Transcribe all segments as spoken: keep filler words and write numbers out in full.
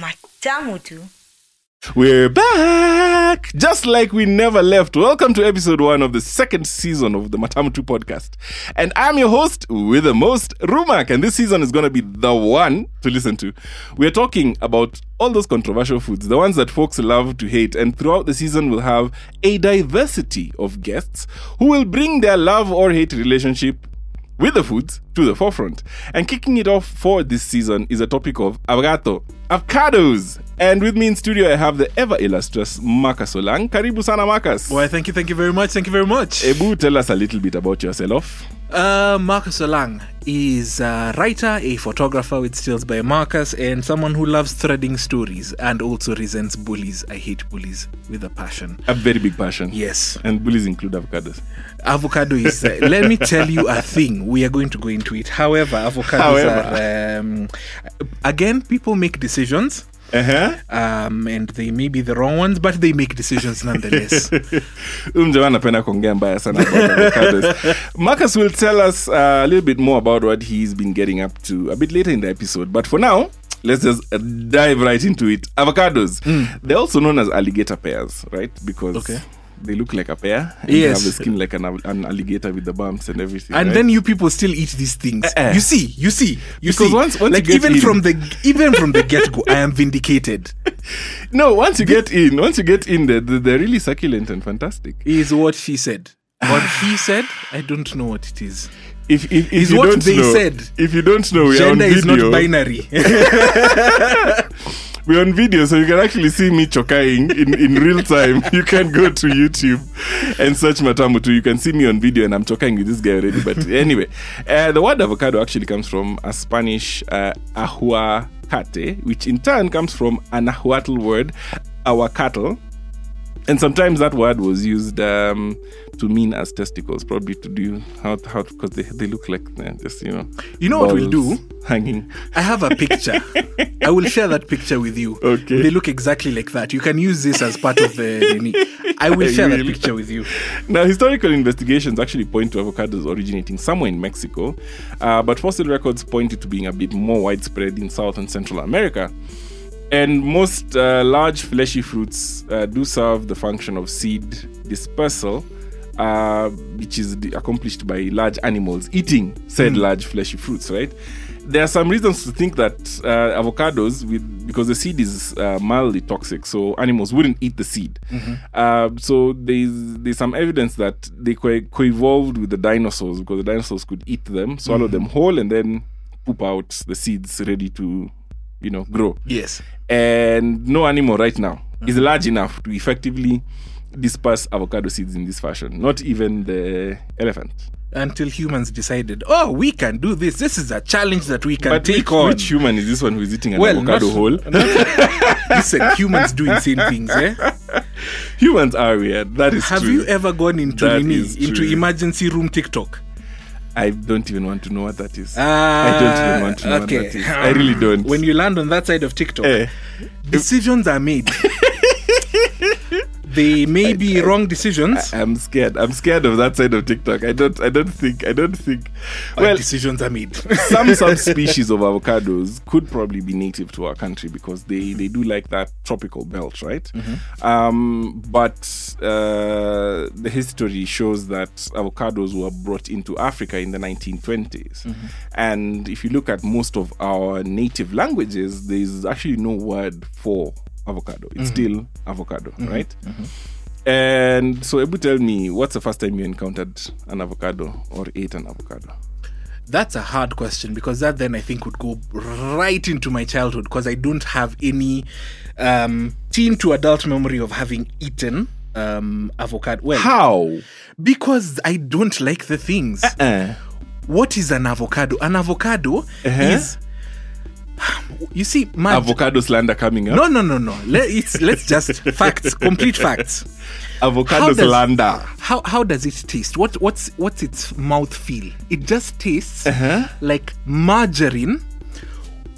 Matamutu. We're back, just like we never left. Welcome to episode one of the second season of the Matamutu podcast. And I'm your host with the most, Rumak. And this season is going to be the one to listen to. We're talking about all those controversial foods, the ones that folks love to hate. And throughout the season, we'll have a diversity of guests who will bring their love or hate relationship with the foods to the forefront. And kicking it off for this season is a topic of avocado, avocados. And with me in studio, I have the ever illustrious Marcus Olang. Karibu Sana, Marcus. Why, thank you, thank you very much, thank you very much. Ebu, tell us a little bit about yourself. Uh, Marcus Olang is a writer, a photographer with Stills by Marcus, and someone who loves threading stories and also resents bullies. I hate bullies with a passion. A very big passion. Yes. And bullies include avocados. Avocado is, uh, let me tell you a thing, we are going to go into it. However, avocados However. are, um, again, people make decisions. Uh-huh. Um, and they may be the wrong ones, but they make decisions nonetheless. Marcus will tell us a little bit more about what he's been getting up to a bit later in the episode. But for now, let's just dive right into it. Avocados. Mm. They're also known as alligator pears, right? Because... Okay. They look like a pear. And yes. They have the skin like an, an alligator with the bumps and everything. And right? Then you people still eat these things. Uh-uh. You see, you see, you because see. Once, once like you get even in. from the even from the get go, I am vindicated. No, once you get in, once you get in, they're, they're really succulent and fantastic. Is what she said. What he said, I don't know what it is. If, if, if is you what don't they know, said. If you don't know, we are on video. Gender is not binary. We're on video, so you can actually see me chokaing in, in real time. You can go to YouTube and search Matamutu. You can see me on video and I'm chokaing with this guy already. But anyway, uh, the word avocado actually comes from a Spanish uh, ahuacate, which in turn comes from an Nahuatl word, aguacatl. And sometimes that word was used um, to mean as testicles, probably to do how how because they, they look like uh, just you know. You know what we'll do? Hanging. I have a picture. I will share that picture with you. Okay. They look exactly like that. You can use this as part of the. the I will share I will. that picture with you. Now, historical investigations actually point to avocados originating somewhere in Mexico, uh, but fossil records point it to being a bit more widespread in South and Central America. And most uh, large fleshy fruits uh, do serve the function of seed dispersal, uh, which is accomplished by large animals eating said mm. large fleshy fruits, right? There are some reasons to think that uh, avocados, with, because the seed is uh, mildly toxic, so animals wouldn't eat the seed. Mm-hmm. Uh, so there's, there's some evidence that they co- co-evolved with the dinosaurs, because the dinosaurs could eat them, swallow mm-hmm. them whole, and then poop out the seeds ready to... you know, grow. Yes. And no animal right now is large enough to effectively disperse avocado seeds in this fashion. Not even the elephant. Until humans decided, oh, we can do this. This is a challenge that we can but take which, on. Which human is this one who is eating an well, avocado not, whole? Not, listen, humans do insane things, eh? Humans are weird. That is Have true. Have you ever gone into, into emergency room TikTok? I don't even want to know what that is. Uh, I don't even want to know okay. what that is. I really don't. When you land on that side of TikTok, eh. decisions are made. They may I, be I, wrong decisions. I, I'm scared. I'm scared of that side of TikTok. I don't. I don't think. I don't think. Well, our decisions are made. Some subspecies of avocados could probably be native to our country because they, they do like that tropical belt, right? Mm-hmm. Um, but uh, the history shows that avocados were brought into Africa in the nineteen twenties, mm-hmm. and if you look at most of our native languages, there's actually no word for avocado. It's mm-hmm. still avocado, mm-hmm. right? Mm-hmm. And so Ebu, tell me, what's the first time you encountered an avocado or ate an avocado? That's a hard question because that then I think would go right into my childhood because I don't have any um, teen to adult memory of having eaten um, avocado. Well, how? Because I don't like the things. Uh-uh. What is an avocado? An avocado uh-huh. is... You see, man, avocado slander coming up. No, no, no, no. Let, it's, let's just facts, complete facts. Avocado how does, slander. How how does it taste? What what's what's its mouth feel? It just tastes uh-huh. like margarine,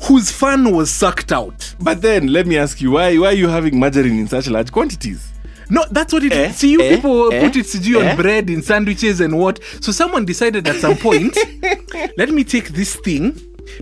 whose fun was sucked out. But then let me ask you, why why are you having margarine in such large quantities? No, that's what it eh, is. See, you eh, people eh, put it eh? on bread, in sandwiches, and what. So someone decided at some point, let me take this thing.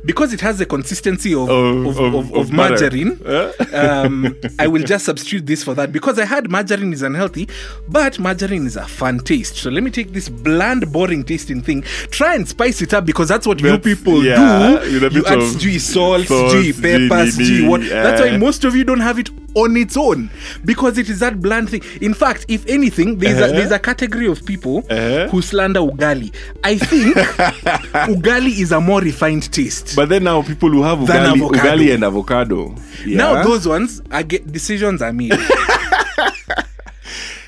because it has the consistency of of, of, of, of, of margarine, huh? um, I will just substitute this for that, because I had margarine is unhealthy, but margarine is a fun taste. So let me take this bland, boring tasting thing, try and spice it up, because that's what that's, you people yeah, do. You add sweet salt, sweet peppers, sweet what. Yeah. That's why most of you don't have it on its own, because it is that bland thing. In fact, if anything, there's uh-huh. a there's a category of people uh-huh. who slander ugali. I think ugali is a more refined taste. But then now people who have ugali, ugali and avocado. Yeah. Now those ones, I get decisions are made.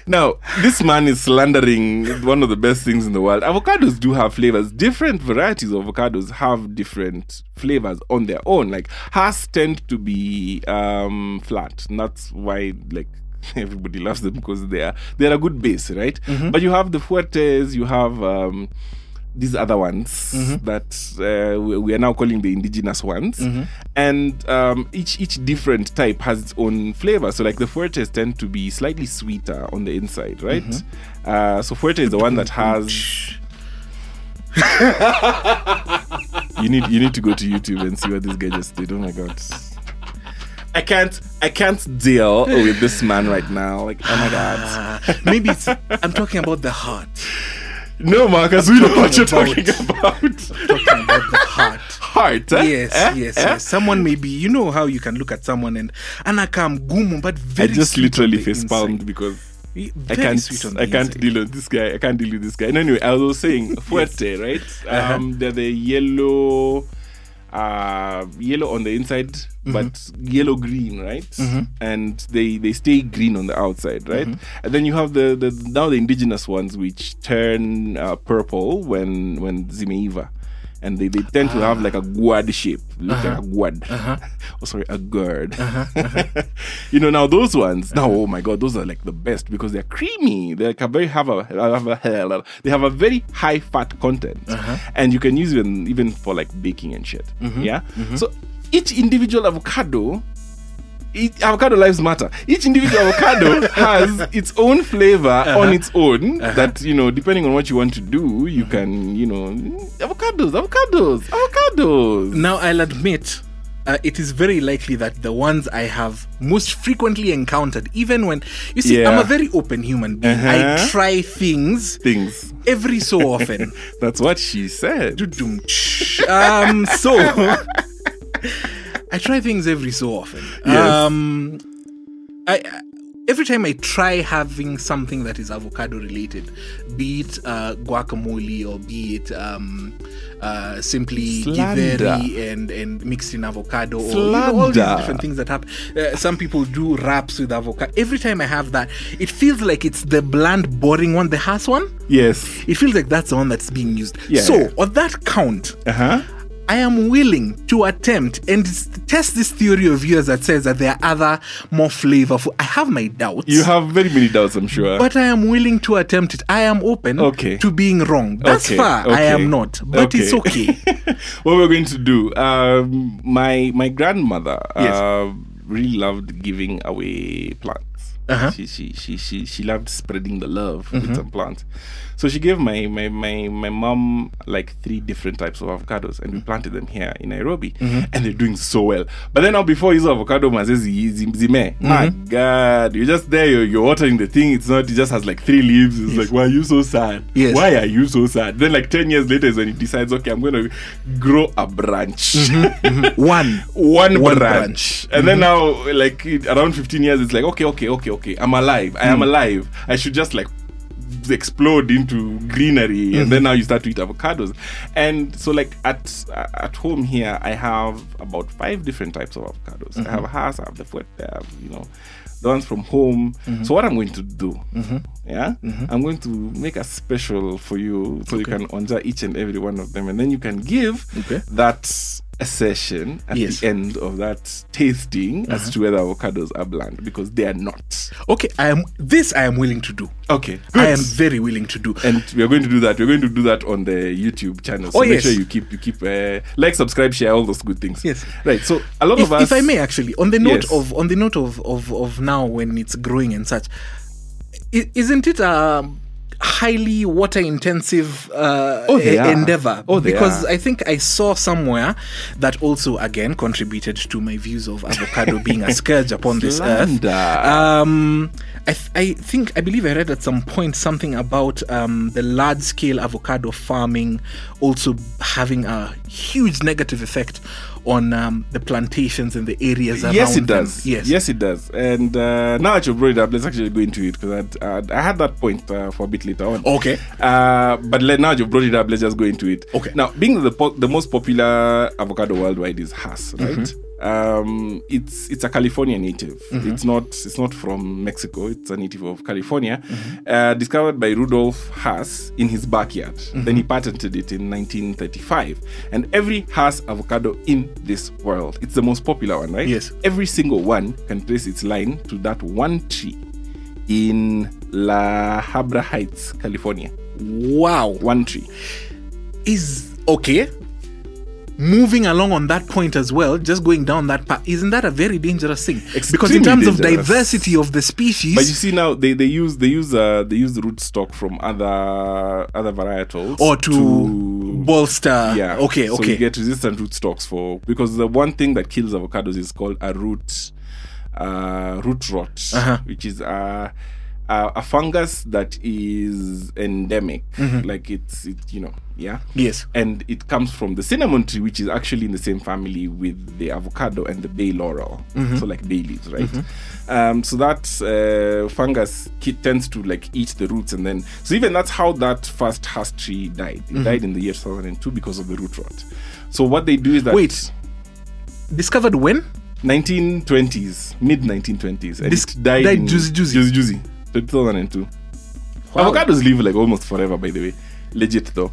Now, this man is slandering one of the best things in the world. Avocados do have flavors. Different varieties of avocados have different flavors on their own. Like, Hass tend to be um, flat. And that's why, like, everybody loves them, because they are, they're a good base, right? Mm-hmm. But you have the Fuertes, you have... Um, these other ones mm-hmm. that uh, we are now calling the indigenous ones. Mm-hmm. And um, each each different type has its own flavor. So like the Fuertes tend to be slightly sweeter on the inside, right? Mm-hmm. Uh, so Fuerte is the one that has... you need you need to go to YouTube and see what this guy just did. Oh my God. I can't I can't deal with this man right now. Like, oh my God. Maybe it's... I'm talking about the heart. No, Marcus, we know what you're about, talking about. I'm talking about the heart. Heart, eh? Yes, eh? yes, eh? yes. Someone may be, you know how you can look at someone and anakam gumu, but very I just literally face palmed because very I can't, sweet I can't deal with this guy. I can't deal with this guy. And anyway, I was saying Fuerte, yes. right? Um, uh-huh. They're the yellow, uh, yellow on the inside, mm-hmm. but yellow-green, right? Mm-hmm. And they, they stay green on the outside, right? Mm-hmm. And then you have the, the now the indigenous ones, which turn uh, purple when when Zemeiva. And they, they tend ah. to have like a gourd shape. Look uh-huh. at a gourd. Uh-huh. oh, sorry, a gourd. Uh-huh. Uh-huh. you know, now those ones, now, oh my God, those are like the best because they're creamy. They like very have a, have a they have a very high fat content. Uh-huh. And you can use them even for like baking and shit. Mm-hmm. Yeah? Mm-hmm. So each individual avocado, each, avocado lives matter. Each individual avocado has its own flavor uh-huh. on its own uh-huh. that, you know, depending on what you want to do, you can, you know, avocados, avocados, avocados. Now, I'll admit, uh, it is very likely that the ones I have most frequently encountered, even when, you see, yeah. I'm a very open human being. Uh-huh. I try things. Things. Every so often. That's what she said. um, so... I try things every so often. Yes. Um, I, I every time I try having something that is avocado related, be it uh, guacamole or be it um, uh, simply githeri and and mixed in avocado, Slander. or you know, all these different things that happen. Uh, some people do wraps with avocado. Every time I have that, it feels like it's the bland, boring one, the Hass one. Yes, it feels like that's the one that's being used. Yeah. So on that count. Uh huh. I am willing to attempt and test this theory of yours that says that there are other more flavorful. I have my doubts. You have very many doubts, I'm sure. But I am willing to attempt it. I am open okay. to being wrong. Thus okay. far, okay. I am not. But okay. it's okay. What we're going to do, um, my my grandmother yes. uh, really loved giving away plants. Uh-huh. She, she she she she loved spreading the love mm-hmm. with some plants. So she gave my my my my mom like three different types of avocados, and we planted them here in Nairobi, mm-hmm. and they're doing so well. But then now before you use avocado, man says zime. My God, you're just there, you're, you're watering the thing. It's not. It just has like three leaves. It's yes. like, why are you so sad? Yes. Why are you so sad? Then like ten years later is when it decides, okay, I'm going to grow a branch, mm-hmm. Mm-hmm. one. one, one branch, branch. And mm-hmm. then now like it, around fifteen years, it's like, okay, okay, okay, okay, I'm alive. I am mm. alive. I should just like. explode into greenery, mm-hmm. and then now you start to eat avocados. And so like at uh, at home here I have about five different types of avocados. Mm-hmm. I have Hass, I have the Fuerte, I have, you know, the ones from home. Mm-hmm. So what I'm going to do, mm-hmm. yeah, mm-hmm. I'm going to make a special for you so okay. you can enjoy each and every one of them, and then you can give okay. that a session at yes. the end of that tasting uh-huh. as to whether avocados are bland, because they are not. Okay, I am this I am willing to do. Okay, good. I am very willing to do, and we are going to do that. We're going to do that on the YouTube channel. So oh, yes. make sure you keep you keep uh, like, subscribe, share, all those good things. Yes, right. So a lot if, of us, if I may, actually, on the note yes. of on the note of, of of now when it's growing and such, isn't it? Um, highly water intensive uh, oh, a- endeavor. Oh, because are. I think I saw somewhere that also again contributed to my views of avocado being a scourge upon this earth. Um, I, th- I think I believe I read at some point something about um, the large scale avocado farming also having a huge negative effect on um, the plantations and the areas around. Yes, it does. Them. Yes, yes, it does. And uh, now that you brought it up, let's actually go into it because I, uh, I had that point uh, for a bit later on. Okay. Uh, but let, now that you brought it up, let's just go into it. Okay. Now, being the po- the most popular avocado worldwide is Hass, right? Mm-hmm. Um, it's it's a California native. Mm-hmm. It's not it's not from Mexico. It's a native of California. Mm-hmm. Uh, discovered by Rudolf Haas in his backyard. Mm-hmm. Then he patented it in nineteen thirty-five. And every Haas avocado in this world, it's the most popular one, right? Yes. Every single one can trace its line to that one tree in La Habra Heights, California. Wow. One tree. Is okay. Moving along on that point as well, just going down that path, isn't that a very dangerous thing? Extremely because in terms dangerous. Of diversity of the species, but you see now they, they use they use uh, they use the rootstock from other other varietals or to, to bolster. Yeah, okay, okay. So you get resistant rootstocks for because the one thing that kills avocados is called a root uh, root rot, uh-huh. which is a uh, a fungus that is endemic, mm-hmm. like it's it, you know. Yeah. Yes. And it comes from the cinnamon tree, which is actually in the same family with the avocado and the bay laurel. Mm-hmm. So like bay leaves, right? Mm-hmm. Um, so that uh, fungus kid tends to like eat the roots, and then so even that's how that first Hass tree died. It mm-hmm. died in the year two thousand two because of the root rot. So what they do is that wait, discovered when? nineteen twenties, mid nineteen twenties, and Dis- it died, died in juicy, juicy. Juicy, juicy, two thousand two. Wow. Avocados live like almost forever, by the way. Legit though.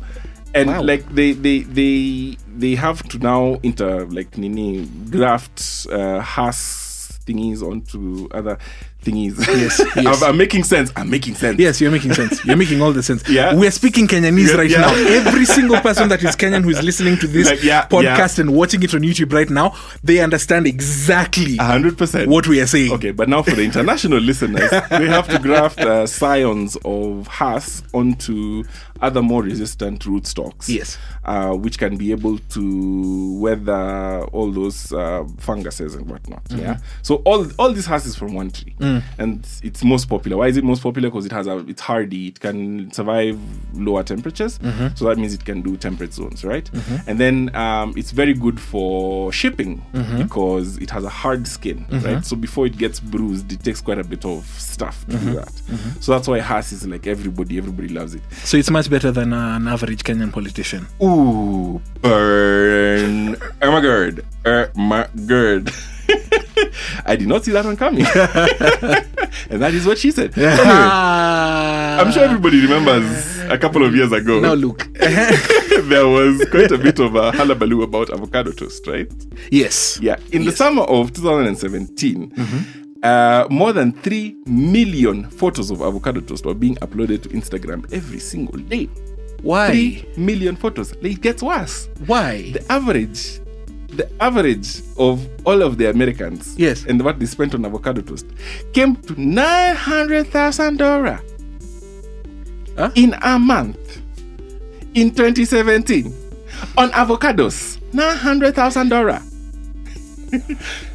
And wow. like they, they they they have to now inter like nini graft uh Hass thingies onto other thingies. Yes, yes. I'm, I'm making sense. I'm making sense. Yes, you're making sense. You're making all the sense. Yeah. We're speaking Kenyanese yeah, right yeah. now. Every single person that is Kenyan who is listening to this like, yeah, podcast yeah. and watching it on YouTube right now, they understand exactly one hundred percent what we are saying. Okay, but now for the international listeners, we have to graft uh, scions of Hass onto other more resistant rootstocks, yes, uh, which can be able to weather all those uh, funguses and whatnot. Mm-hmm. Yeah, so all all this Hass is from one tree, mm. and it's most popular. Why is it most popular? Because it has a, it's hardy. It can survive lower temperatures, mm-hmm. so that means it can do temperate zones, right? Mm-hmm. And then um, it's very good for shipping mm-hmm. because it has a hard skin, mm-hmm. right? So before it gets bruised, it takes quite a bit of stuff to mm-hmm. do that. Mm-hmm. So that's why Hass is like everybody, everybody loves it. So it's much better than uh, an average Kenyan politician. Ooh, burn! Oh my god! Oh my god! I did not see that one coming, and that is what she said. Yeah. Anyway, I'm sure everybody remembers a couple of years ago. Now look, there was quite a bit of a hullabaloo about avocado toast, right? Yes. Yeah. In yes. the summer of two thousand seventeen. Mm-hmm. Uh, more than three million photos of avocado toast were being uploaded to Instagram every single day. Why? three million photos. It gets worse. Why? The average the average of all of the Americans yes. and what they spent on avocado toast came to nine hundred thousand dollars huh? in a month in twenty seventeen on avocados. nine hundred thousand dollars.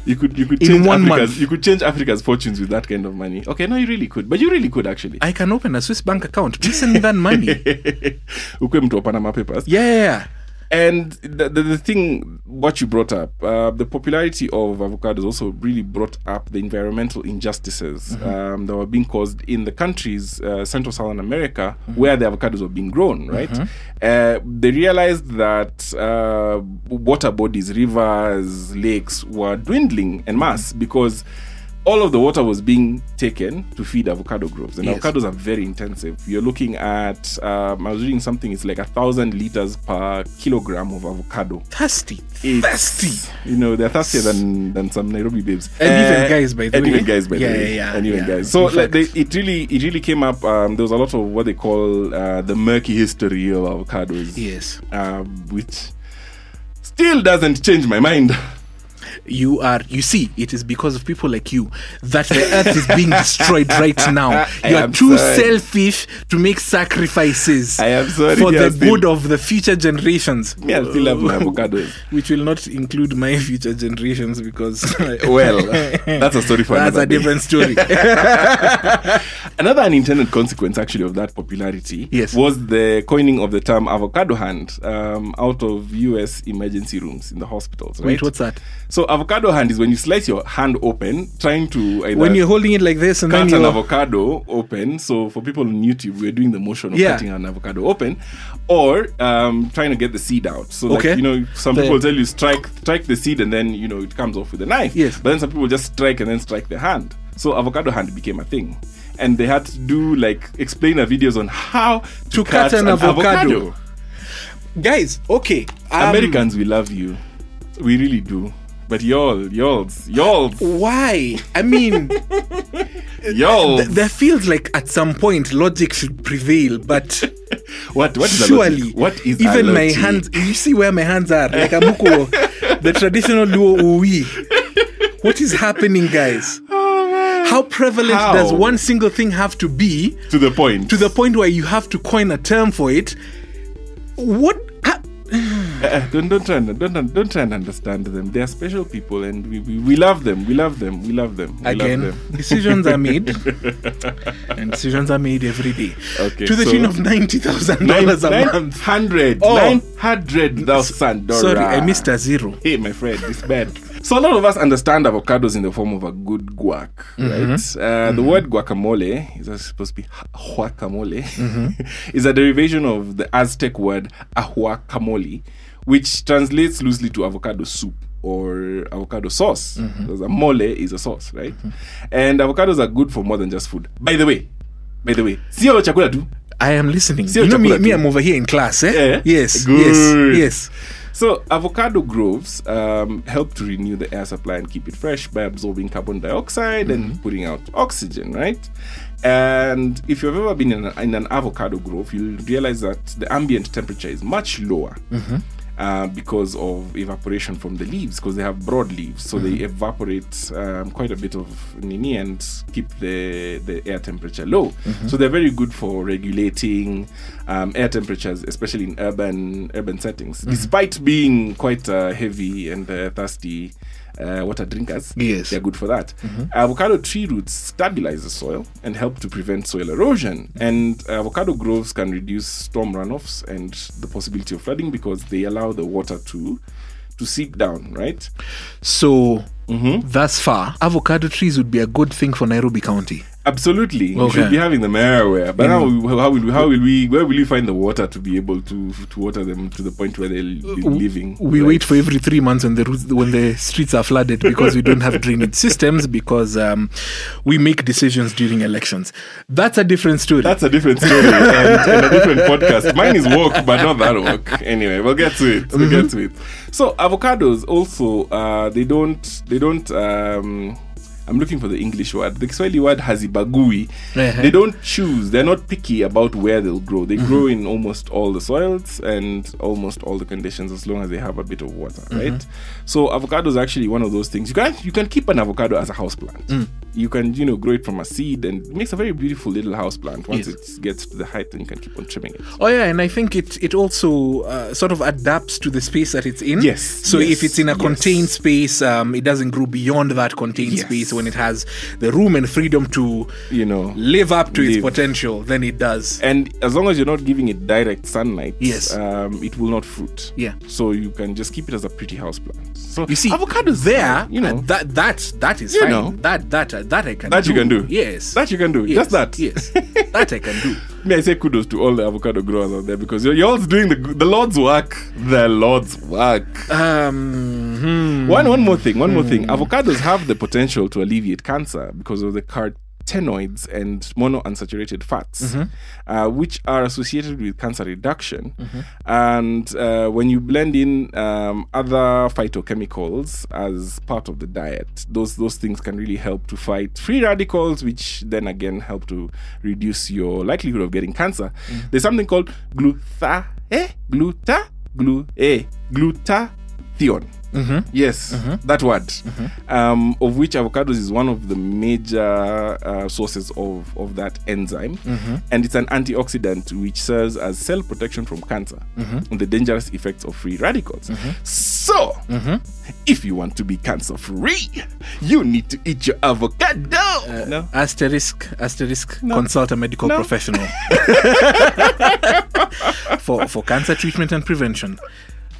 you could you could change Africa's month. you could change Africa's fortunes with that kind of money. Okay, no, you really could, but you really could actually. I can open a Swiss bank account. Please send me that money. to Panama papers. Yeah. And the, the the thing what you brought up, uh, the popularity of avocados also really brought up the environmental injustices mm-hmm. um, that were being caused in the countries uh, Central Southern America mm-hmm. where the avocados were being grown. Right, mm-hmm. uh, they realized that uh, water bodies, rivers, lakes were dwindling en masse mm-hmm. because all of the water was being taken to feed avocado groves, and yes. avocados are very intensive. You're looking at, um, I was reading something, it's like a thousand liters per kilogram of avocado. Thirsty. It's, thirsty. You know, they're thirstier than, than some Nairobi babes. And uh, even guys, by the and way. And even guys, by yeah, the way. Yeah, yeah, and even yeah. guys. So like, they, it really it really came up, um, there was a lot of what they call uh, the murky history of avocados. Yes. Uh, which still doesn't change my mind. you are, you see, it is because of people like you that the earth is being destroyed right now. You are too sorry. selfish to make sacrifices I am sorry, for the still... good of the future generations. Me, I still have my avocados. Which will not include my future generations because... well, that's a story for that's another That's a day. different story. Another unintended consequence, actually, of that popularity yes. was the coining of the term avocado hand um, out of U S emergency rooms in the hospitals. Right? Wait, what's that? So avocado hand is when you slice your hand open, trying to either when you're holding it like this and cut then you an avocado open. So for people on YouTube, we're doing the motion of yeah. cutting an avocado open, or um, trying to get the seed out. So okay. like, you know, some the... people tell you strike, strike the seed, and then you know it comes off with a knife. Yes. But then some people just strike and then strike the hand. So avocado hand became a thing. And they had to do like explainer videos on how to, to cut, cut an, an avocado. avocado. Guys, okay. Um, Americans, we love you. We really do. But y'all, y'all, y'all. Why? I mean, y'all. Th- there feels like at some point logic should prevail, but what? What is surely? What is even my logic? Hands? You see where my hands are? Like amuko, the traditional luo uwi. What is happening, guys? How prevalent How? does one single thing have to be to the point to the point where you have to coin a term for it? What? Ha- uh, don't don't try and don't don't try and understand them. They are special people, and we, we, we love them. We love them. We love them. We Again, love them. Decisions are made, and decisions are made every day. Okay, to the so tune of ninety thousand dollars a nine month. Hundred. Oh. Nine hundred thousand dollars. Sorry, I missed a zero. Hey, my friend, it's bad. So a lot of us understand avocados in the form of a good guac, mm-hmm. right? Uh, mm-hmm. The word guacamole, is supposed to be guacamole, mm-hmm. is a derivation of the Aztec word ahuacamole, which translates loosely to avocado soup or avocado sauce. Mm-hmm. Because a mole is a sauce, right? Mm-hmm. And avocados are good for more than just food. By the way, by the way, see your chocolate too. I am listening. See you know me, me, I'm over here in class, eh? Yeah. Yes, good. yes, yes. So avocado groves um, help to renew the air supply and keep it fresh by absorbing carbon dioxide mm-hmm. and putting out oxygen, right? And if you've ever been in, a, in an avocado grove, you'll realize that the ambient temperature is much lower mm-hmm. uh, because of evaporation from the leaves, because they have broad leaves. So mm-hmm. they evaporate um, quite a bit of nini and keep the, the air temperature low. Mm-hmm. So they're very good for regulating Um, air temperatures, especially in urban urban settings, mm-hmm. despite being quite uh, heavy and uh, thirsty uh, water drinkers. Yes, they're good for that. Mm-hmm. Avocado tree roots stabilize the soil and help to prevent soil erosion. Mm-hmm. And avocado groves can reduce storm runoffs and the possibility of flooding because they allow the water to to seep down. Right. So mm-hmm. thus far, avocado trees would be a good thing for Nairobi County. Absolutely, okay. We should be having them everywhere. But how, how will we, how will we? Where will we find the water to be able to to water them to the point where they'll be living? We right? wait for every three months when the when the streets are flooded because we don't have drainage systems because um, we make decisions during elections. That's a different story. That's a different story and, and a different podcast. Mine is woke, but not that woke. Anyway, we'll get to it. We'll mm-hmm. get to it. So avocados also uh, they don't they don't. Um, I'm looking for the English word. The Swahili word hazibagui. Uh-huh. They don't choose. They're not picky about where they'll grow. They mm-hmm. grow in almost all the soils and almost all the conditions as long as they have a bit of water, mm-hmm. right? So avocado is actually one of those things. You can you can keep an avocado as a houseplant. Mm. You can, you know, grow it from a seed and it makes a very beautiful little houseplant. Once yes. it gets to the height, then you can keep on trimming it. Oh yeah, and I think it, it also uh, sort of adapts to the space that it's in. Yes. So yes. if it's in a yes. contained space, um, it doesn't grow beyond that contained yes. space. When it has the room and freedom to, you know, live up to live. its potential, then it does. And as long as you're not giving it direct sunlight, yes, um, it will not fruit. Yeah. So you can just keep it as a pretty house plant. So you see, avocados there, you know, that that that is fine. Know, that that uh, that I can. That do. you can do. Yes. That you can do. Yes. Just that. Yes. That I can do. May I say kudos to all the avocado growers out there because you're, you're all doing the the Lord's work. The Lord's work. Um. Hmm. One one more thing. One hmm. more thing. Avocados have the potential to alleviate cancer because of the carotenoids and monounsaturated fats, mm-hmm. uh, which are associated with cancer reduction. Mm-hmm. And uh, when you blend in um, other phytochemicals as part of the diet, those those things can really help to fight free radicals, which then again help to reduce your likelihood of getting cancer. Mm-hmm. There's something called gluta, eh? gluta, glu, eh? glutathione. Mm-hmm. Yes, mm-hmm. that word. Mm-hmm. Um, of which avocados is one of the major uh, sources of, of that enzyme. Mm-hmm. And it's an antioxidant which serves as cell protection from cancer mm-hmm. and the dangerous effects of free radicals. Mm-hmm. So, mm-hmm. if you want to be cancer-free, you need to eat your avocado. Uh, no. Asterisk, asterisk, no. Consult a medical no. professional. for for cancer treatment and prevention.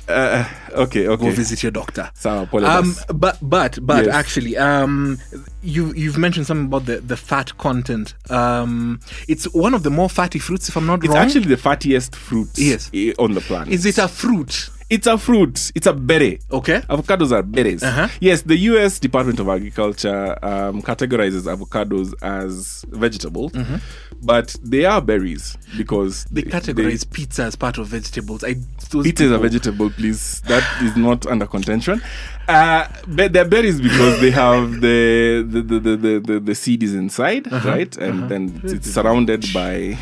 Uh, okay, okay. Go visit your doctor. So, um, but but but yes. actually, um, you you've mentioned something about the, the fat content. Um, it's one of the more fatty fruits, if I'm not it's wrong. It's actually the fattiest fruit yes. on the planet. Is it a fruit? It's a fruit. It's a berry. Okay. Avocados are berries. Uh-huh. Yes, the U S Department of Agriculture um, categorizes avocados as vegetables, mm-hmm. but they are berries because... They, they categorize they, pizza as part of vegetables. I, those pizza people. Is a vegetable, please. That is not under contention. Uh, but they're berries because they have the the, the, the, the, the, the seed is inside, uh-huh. right? And uh-huh. then it's surrounded by...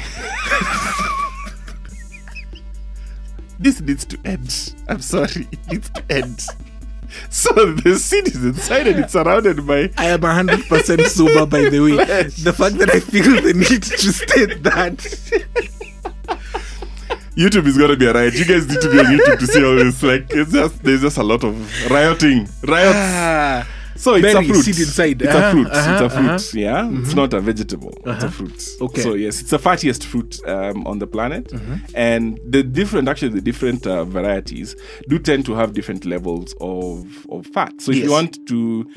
This needs to end. I'm sorry. It needs to end. So the seed is inside and it's surrounded by... I am one hundred percent sober, by the way. Flesh. The fact that I feel the need to state that. YouTube is going to be a riot. You guys need to be on YouTube to see all this. Like, it's just, there's just a lot of rioting. Riots. Ah, so it's a fruit. Seed inside. It's uh-huh, a fruit. Uh-huh, it's a fruit, uh-huh. yeah? Mm-hmm. It's not a vegetable. Uh-huh. It's a fruit. Okay. So yes, it's the fattiest fruit um, on the planet. Mm-hmm. And the different, actually the different uh, varieties do tend to have different levels of, of fat. So if yes. you want to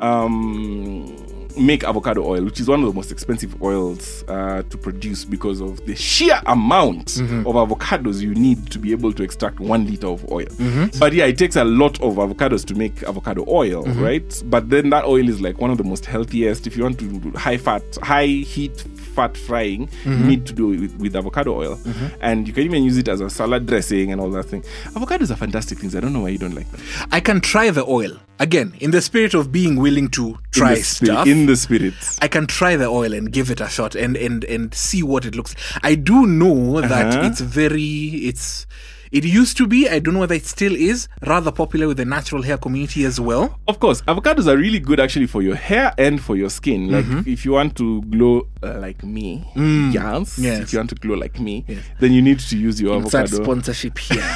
um, make avocado oil, which is one of the most expensive oils uh, to produce because of the sheer amount mm-hmm. of avocados you need to be able to extract one liter of oil. Mm-hmm. But yeah, it takes a lot of avocados to make avocado oil, mm-hmm. right? But then that oil is like one of the most healthiest. If you want to do high fat, high heat fat frying, mm-hmm. you need to do it with, with avocado oil. Mm-hmm. And you can even use it as a salad dressing and all that thing. Avocados are fantastic things. I don't know why you don't like them. I can try the oil. Again, in the spirit of being willing to try in the spi- stuff. In the spirit. I can try the oil and give it a shot and, and, and see what it looks like. I do know uh-huh. that it's very, it's, it used to be, I don't know whether it still is, rather popular with the natural hair community as well. Of course, avocados are really good actually for your hair and for your skin. Like mm-hmm. if you want to glow uh, like me, mm. yes, yes. if you want to glow like me, yes. then you need to use your Insert avocado. Sponsorship here.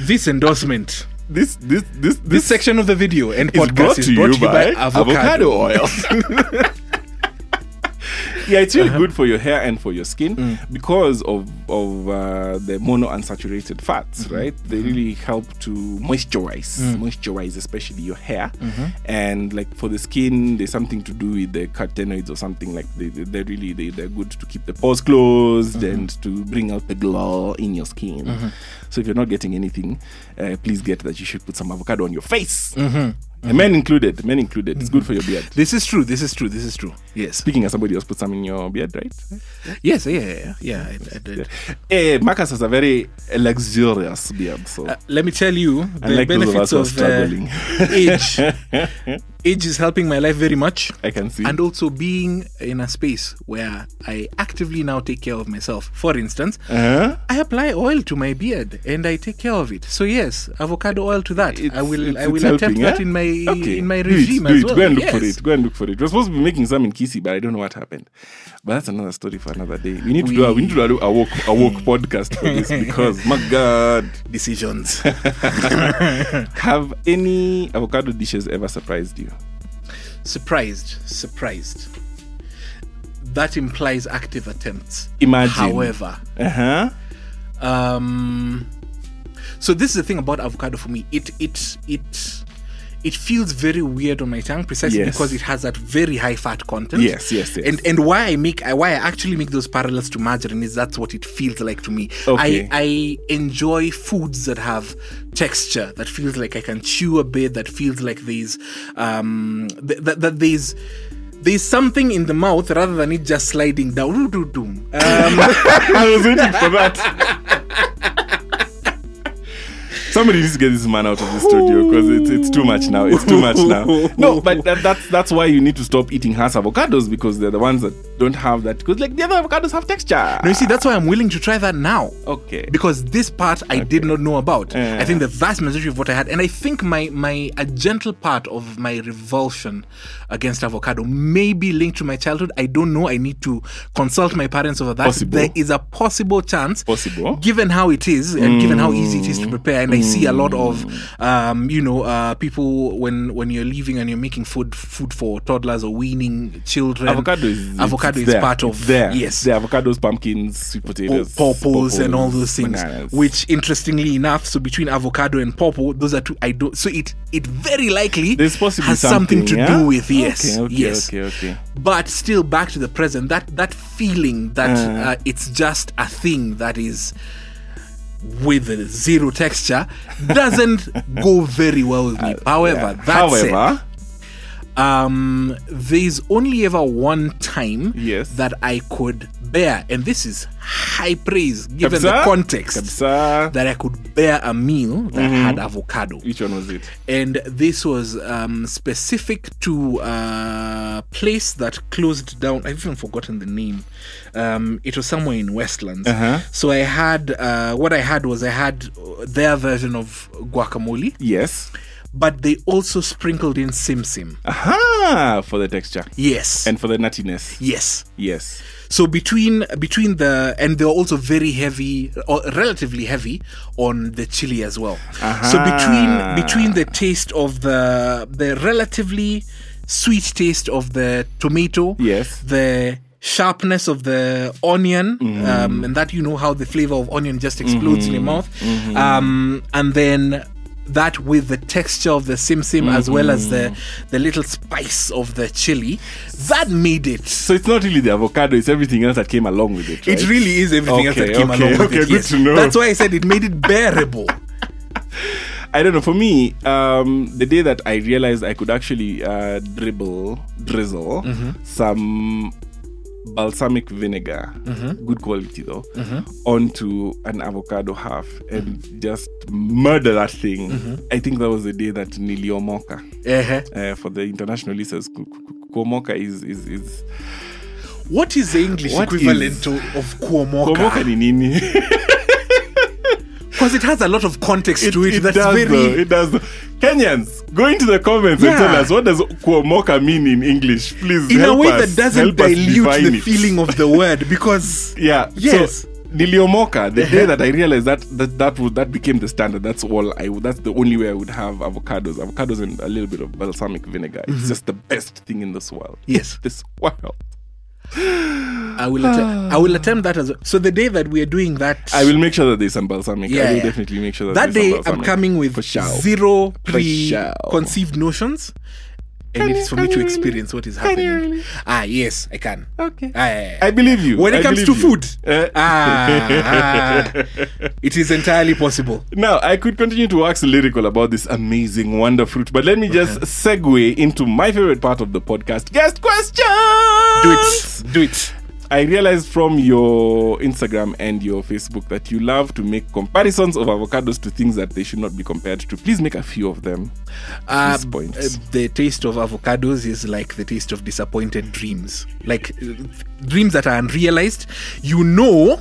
This endorsement. This this this this section of the video and podcast is brought to you by avocado oil. Yeah, it's really uh-huh. good for your hair and for your skin mm. because of of uh, the monounsaturated fats, mm-hmm. right? They mm-hmm. really help to moisturize, mm. moisturize especially your hair. Mm-hmm. And like for the skin, there's something to do with the carotenoids or something. Like they they really they they're good to keep the pores closed mm-hmm. and to bring out the glow in your skin. Mm-hmm. So if you're not getting anything, uh, please get that you should put some avocado on your face. Mm-hmm. Mm-hmm. Men included, men included. It's mm-hmm. good for your beard. This is true, this is true, this is true. Yes. Speaking as somebody else put some in your beard, right? Yes, yeah, yeah, yeah. I, I did. Yeah. Uh, Marcus has a very luxurious beard. So uh, let me tell you, the like benefits of, of struggling. Uh, age. Age is helping my life very much. I can see. And also being in a space where I actively now take care of myself. For instance, uh-huh. I apply oil to my beard and I take care of it. So yes, avocado oil to that. It's, I will it's, I will attempt helping, that eh? in my okay. in my regime do it, do as well. Go and look yes. for it. Go and look for it. We're supposed to be making some in Kissy, but I don't know what happened. But that's another story for another day. We need we... to do a, we need to do a walk a walk podcast for this because my God, decisions. Have any avocado dishes ever surprised you? Surprised, surprised. That implies active attempts. Imagine. However, uh-huh. um, so this is the thing about avocado for me. It it it it feels very weird on my tongue precisely yes. because it has that very high fat content. Yes, yes, yes. And and why I make why I actually make those parallels to margarine is that's what it feels like to me. Okay. I I enjoy foods that have texture, that feels like I can chew a bit, that feels like there's um th- th- that there's there's something in the mouth rather than it just sliding down. Um, I was waiting for that. Somebody needs to get this man out of the studio because it's it's too much now. It's too much now. No, but that, that's that's why you need to stop eating Hass avocados, because they're the ones that don't have that. Because like the other avocados have texture. No, you see, that's why I'm willing to try that now. Okay. Because this part I okay. did not know about. Uh, I think the vast majority of what I had, and I think my my a gentle part of my revulsion against avocado may be linked to my childhood. I don't know. I need to consult my parents over that. Possible. There is a possible chance. Possible. Given how it is and mm. given how easy it is to prepare, and mm. I see a lot of, um, you know, uh, people when when you're leaving and you're making food food for toddlers or weaning children. Avocado is avocado is there. part of it's there. Yes, the avocados, pumpkins, sweet potatoes, oh, pawpaws, and all those things. Bananas. Which, interestingly enough, so between avocado and pawpaw, those are two. I don't. So it it very likely has something, something to yeah? do with yes, okay, okay, yes. Okay, okay. But still, back to the present. That that feeling that uh. Uh, it's just a thing that is. With zero texture doesn't go very well with me. Uh, however, yeah. that's however, it. Um, there's only ever one time yes. that I could bear, and this is high praise given Kapsa? the context, Kapsa. that I could bear a meal that mm-hmm. had avocado. Which one was it? And this was um, specific to a place that closed down. I've even forgotten the name. Um, it was somewhere in Westlands. Uh-huh. So I had, uh, what I had was I had their version of guacamole. Yes. But they also sprinkled in simsim. Aha! For the texture. Yes. And for the nuttiness. Yes. Yes. So between between the and they're also very heavy or relatively heavy on the chili as well. Aha. So between between the taste of the the relatively sweet taste of the tomato. Yes. The sharpness of the onion, mm. um, and that you know how the flavor of onion just explodes mm-hmm. in your mouth, mm-hmm. um, and then that with the texture of the simsim mm-hmm. as well as the the little spice of the chili, that made it. So it's not really the avocado; it's everything else that came along with it. Right? It really is everything okay, else that came okay, along okay, with okay, it. Okay, good yes. to know. That's why I said it made it bearable. I don't know. For me, um, the day that I realized I could actually uh, dribble drizzle mm-hmm. some. balsamic vinegar, mm-hmm. good quality though, mm-hmm. onto an avocado half and mm-hmm. just murder that thing. Mm-hmm. I think that was the day that niliomoka. Uh-huh. Uh, for the international listeners, kuomoka is is is. What is the English what equivalent is... to, of kuomoka? Kuomoka ni nini? Because it has a lot of context it, to it. It that's does. Very... Though, it does. Though. Kenyans, go into the comments yeah. and tell us what does kuomoka mean in English, please. In help a way us, that doesn't dilute the it. feeling of the word, because yeah, yes. So, niliomoka. The uh-huh. day that I realized that that that, would, that became the standard. That's all. I would, that's the only way I would have avocados, avocados and a little bit of balsamic vinegar. Mm-hmm. It's just the best thing in this world. Yes, this world. I will att- I will attempt that as well. So the day that we are doing that, I will make sure that there's some balsamic. Yeah, I will yeah. definitely make sure that that day I'm coming with zero preconceived notions, and it's for me to experience what is happening. Ah, yes, I can. Okay, I, I believe you. When it I comes to food, uh, ah, ah, it is entirely possible. Now I could continue to wax lyrical about this amazing wonder fruit, but let me just segue into my favorite part of the podcast: guest question. Do it. Do it. I realized from your Instagram and your Facebook that you love to make comparisons of avocados to things that they should not be compared to. Please make a few of them at uh, this point. Uh, the taste of avocados is like the taste of disappointed dreams. Like uh, dreams that are unrealized. You know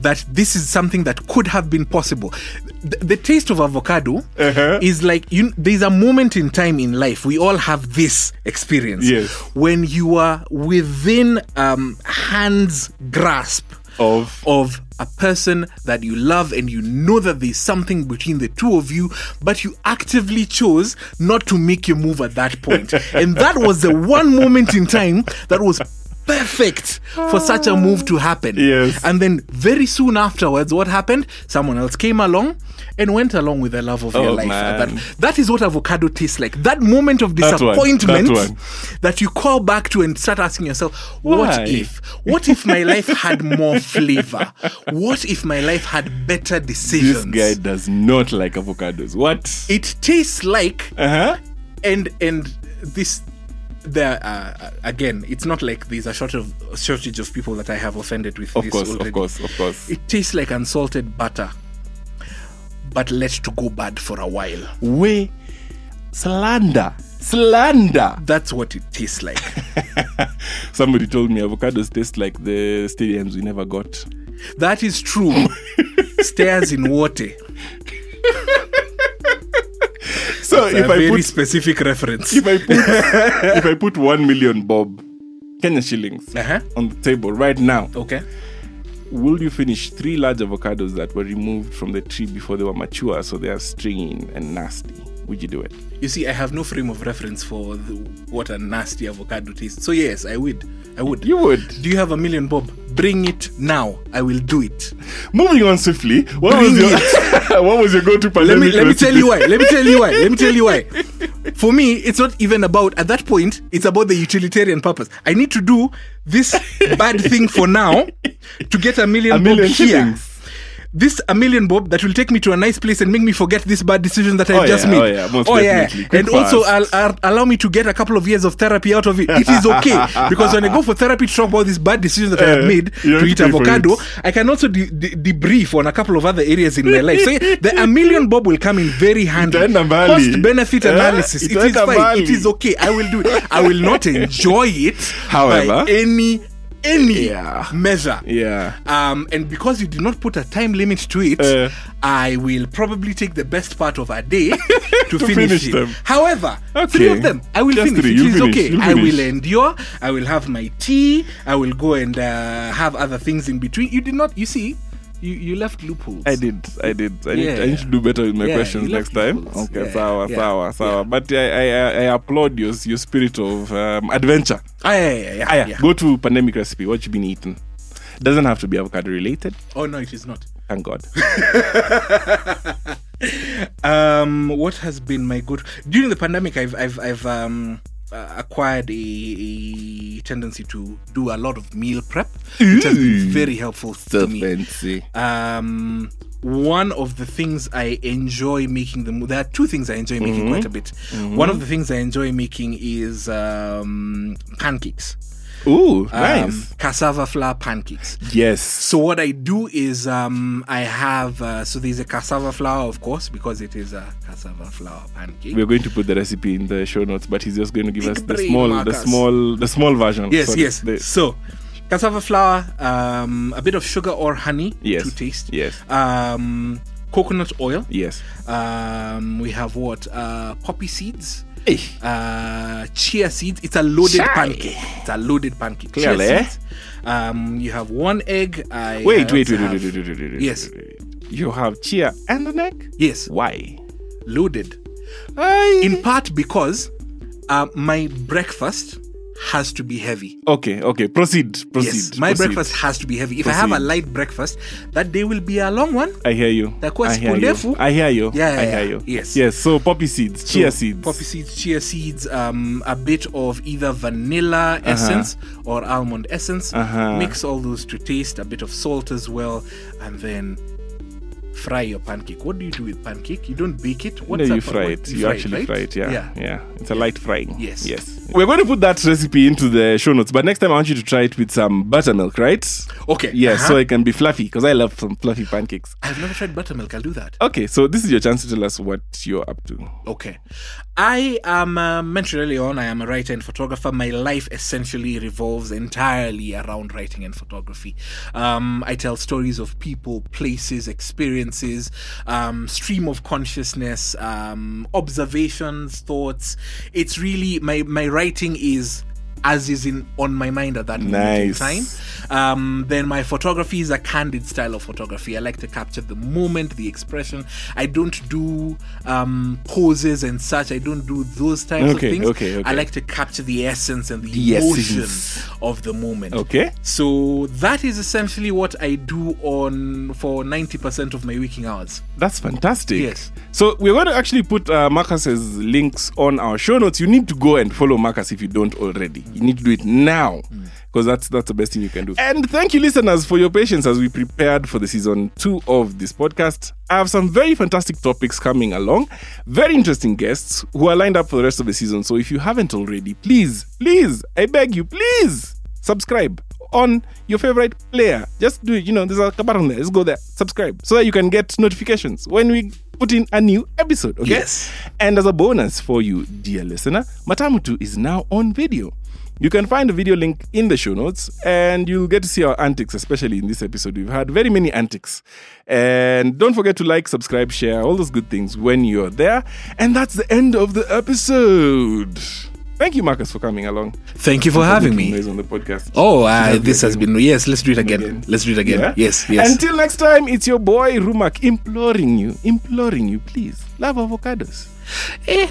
that this is something that could have been possible. The, the taste of avocado uh-huh. is like, you, there's a moment in time in life, we all have this experience. Yes. When you are within um, hand's grasp of of a person that you love and you know that there's something between the two of you, but you actively chose not to make your move at that point. And that was the one moment in time that was perfect for such a move to happen. Yes. And then very soon afterwards, what happened? Someone else came along and went along with the love of oh, your life. That, that is what avocado tastes like. That moment of disappointment that, one. that, one. that you call back to and start asking yourself, what Why? if? What if my life had more flavor? What if my life had better decisions? This guy does not like avocados. What? It tastes like uh-huh. and and this... There uh, again, it's not like there's a shortage of, shortage of people that I have offended with. Of this course, already. of course, of course. It tastes like unsalted butter, but let to go bad for a while. Way slander. Slander. That's what it tastes like. Somebody told me avocados taste like the stadiums we never got. That is true. Stairs in water. So That's if a I very put, specific reference. If I put if I put one million bob, Kenya shillings, uh-huh. on the table right now, okay, will you finish three large avocados that were removed from the tree before they were mature, so they are stringy and nasty? Would you do it? You see, I have no frame of reference for the, what a nasty avocado tastes. So yes, I would. I would. You would. Do you have a million bob? Bring it now. I will do it. Moving on swiftly. What Bring was your it. What was your go-to pandemic? Let me let me tell you why. Let me tell you why. Let me tell you why. For me, it's not even about, at that point, it's about the utilitarian purpose. I need to do this bad thing for now to get a million, a million bob shillings. Here. This a million bob that will take me to a nice place and make me forget this bad decision that I oh, just yeah, made. Oh yeah, most oh, yeah. And fast. also I'll, I'll allow me to get a couple of years of therapy out of it. It is okay because when I go for therapy to talk about this bad decision that uh, I have made to eat avocado, I can also de- de- debrief on a couple of other areas in my life. So yeah, the a million bob will come in very handy. Cost benefit analysis. It is fine. It is okay. I will do it. I will not enjoy it. However, by any. Any yeah. measure, yeah. Um, and because you did not put a time limit to it, uh, I will probably take the best part of a day to, to finish, finish it. Them. However, okay. three of them, I will Just finish. Three, it is finish, okay. I finish. will endure. I will have my tea. I will go and uh, have other things in between. You did not. You see, you, you left loopholes. I did. I did. I, yeah. need, I need to do better with my yeah, questions next time. Loopholes. Okay, yeah. sour, yeah. sour, sour. Yeah. But I, I, I applaud your your spirit of um, adventure. Ah, yeah, yeah, yeah, ah, yeah. yeah. Go to pandemic recipe. What you been eating? Doesn't have to be avocado related. Oh no, it is not. Thank God. um, what has been my good during the pandemic? I've I've I've um uh, acquired a, a tendency to do a lot of meal prep, Ooh, which has been very helpful so to me. Fancy. Um. One of the things I enjoy making the mo- there are two things I enjoy making mm-hmm. quite a bit. Mm-hmm. One of the things I enjoy making is um, pancakes. Ooh, um, nice. Cassava flour pancakes. Yes. So what I do is um, I have, uh, so there's a cassava flour, of course, because it is a cassava flour pancake. We're going to put the recipe in the show notes, but he's just going to give Big us the small, Marcus. the small, the small version. Yes, Sorry, yes. The- so... Cassava flour, um, a bit of sugar or honey yes. to taste. Yes. Um, coconut oil. Yes. Um, we have what? Uh, poppy seeds. Hey. Uh, chia seeds. It's a loaded Chai. pancake. It's a loaded pancake. Clearly. Chia seeds. Um, you have one egg. I wait, wait, wait, have... wait, wait, wait, wait, wait, wait. Yes. You have chia and an egg? Yes. Why? Loaded. Aye. In part because uh, my breakfast... has to be heavy. Okay, okay. Proceed, proceed. Yes, my proceed. breakfast has to be heavy. If proceed. I have a light breakfast, that day will be a long one. I hear you. I hear you. I hear you. Yeah, I hear you. Yes. Yes, so poppy seeds, so chia seeds. Poppy seeds, chia seeds, um, a bit of either vanilla uh-huh. essence or almond essence. Uh-huh. Mix all those to taste, a bit of salt as well, and then fry your pancake. What do you do with pancake? You don't bake it. What's no, you fry it. You, you fry actually it, right? fry it. Yeah, yeah, yeah. It's a light frying. Yes, yes. We're going to put that recipe into the show notes, but next time I want you to try it with some buttermilk, right? Okay. Yeah, uh-huh. so it can be fluffy because I love some fluffy pancakes. I've never tried buttermilk. I'll do that. Okay, so this is your chance to tell us what you're up to. Okay, I am uh, mentioned earlier on. I am a writer and photographer. My life essentially revolves entirely around writing and photography. Um, I tell stories of people, places, experiences. Um, stream of consciousness, um, observations, thoughts. It's really my my writing is as is in on my mind at that nice. moment in time. Um, then my photography is a candid style of photography. I like to capture the moment, the expression. I don't do um, poses and such. I don't do those types okay, of things. Okay, okay. I like to capture the essence and the, the emotion essence. of the moment. Okay. So that is essentially what I do on for ninety percent of my waking hours. That's fantastic. Yes. So we're going to actually put uh, Marcus's links on our show notes. You need to go and follow Marcus if you don't already. You need to do it now because that's that's the best thing you can do. And thank you, listeners, for your patience as we prepared for the season two of this podcast. I have some very fantastic topics coming along, very interesting guests who are lined up for the rest of the season. So if you haven't already, please, please, I beg you, please subscribe on your favorite player. Just do it. You know, there's a button there. Just go there, subscribe so that you can get notifications when we put in a new episode, okay? Yes. And as a bonus for you, dear listener, Matamutu is now on video. You can find the video link in the show notes, and you'll get to see our antics, especially in this episode. We've had very many antics. And don't forget to like, subscribe, share, all those good things when you're there. And that's the end of the episode. Thank you, Marcus, for coming along. Thank you for having me. On the podcast. Oh, uh, this has been... Yes, let's do it again. again. Let's do it again. Yeah? Yes, yes. Until next time, it's your boy, Rumak, imploring you, imploring you, please, love avocados. Eh.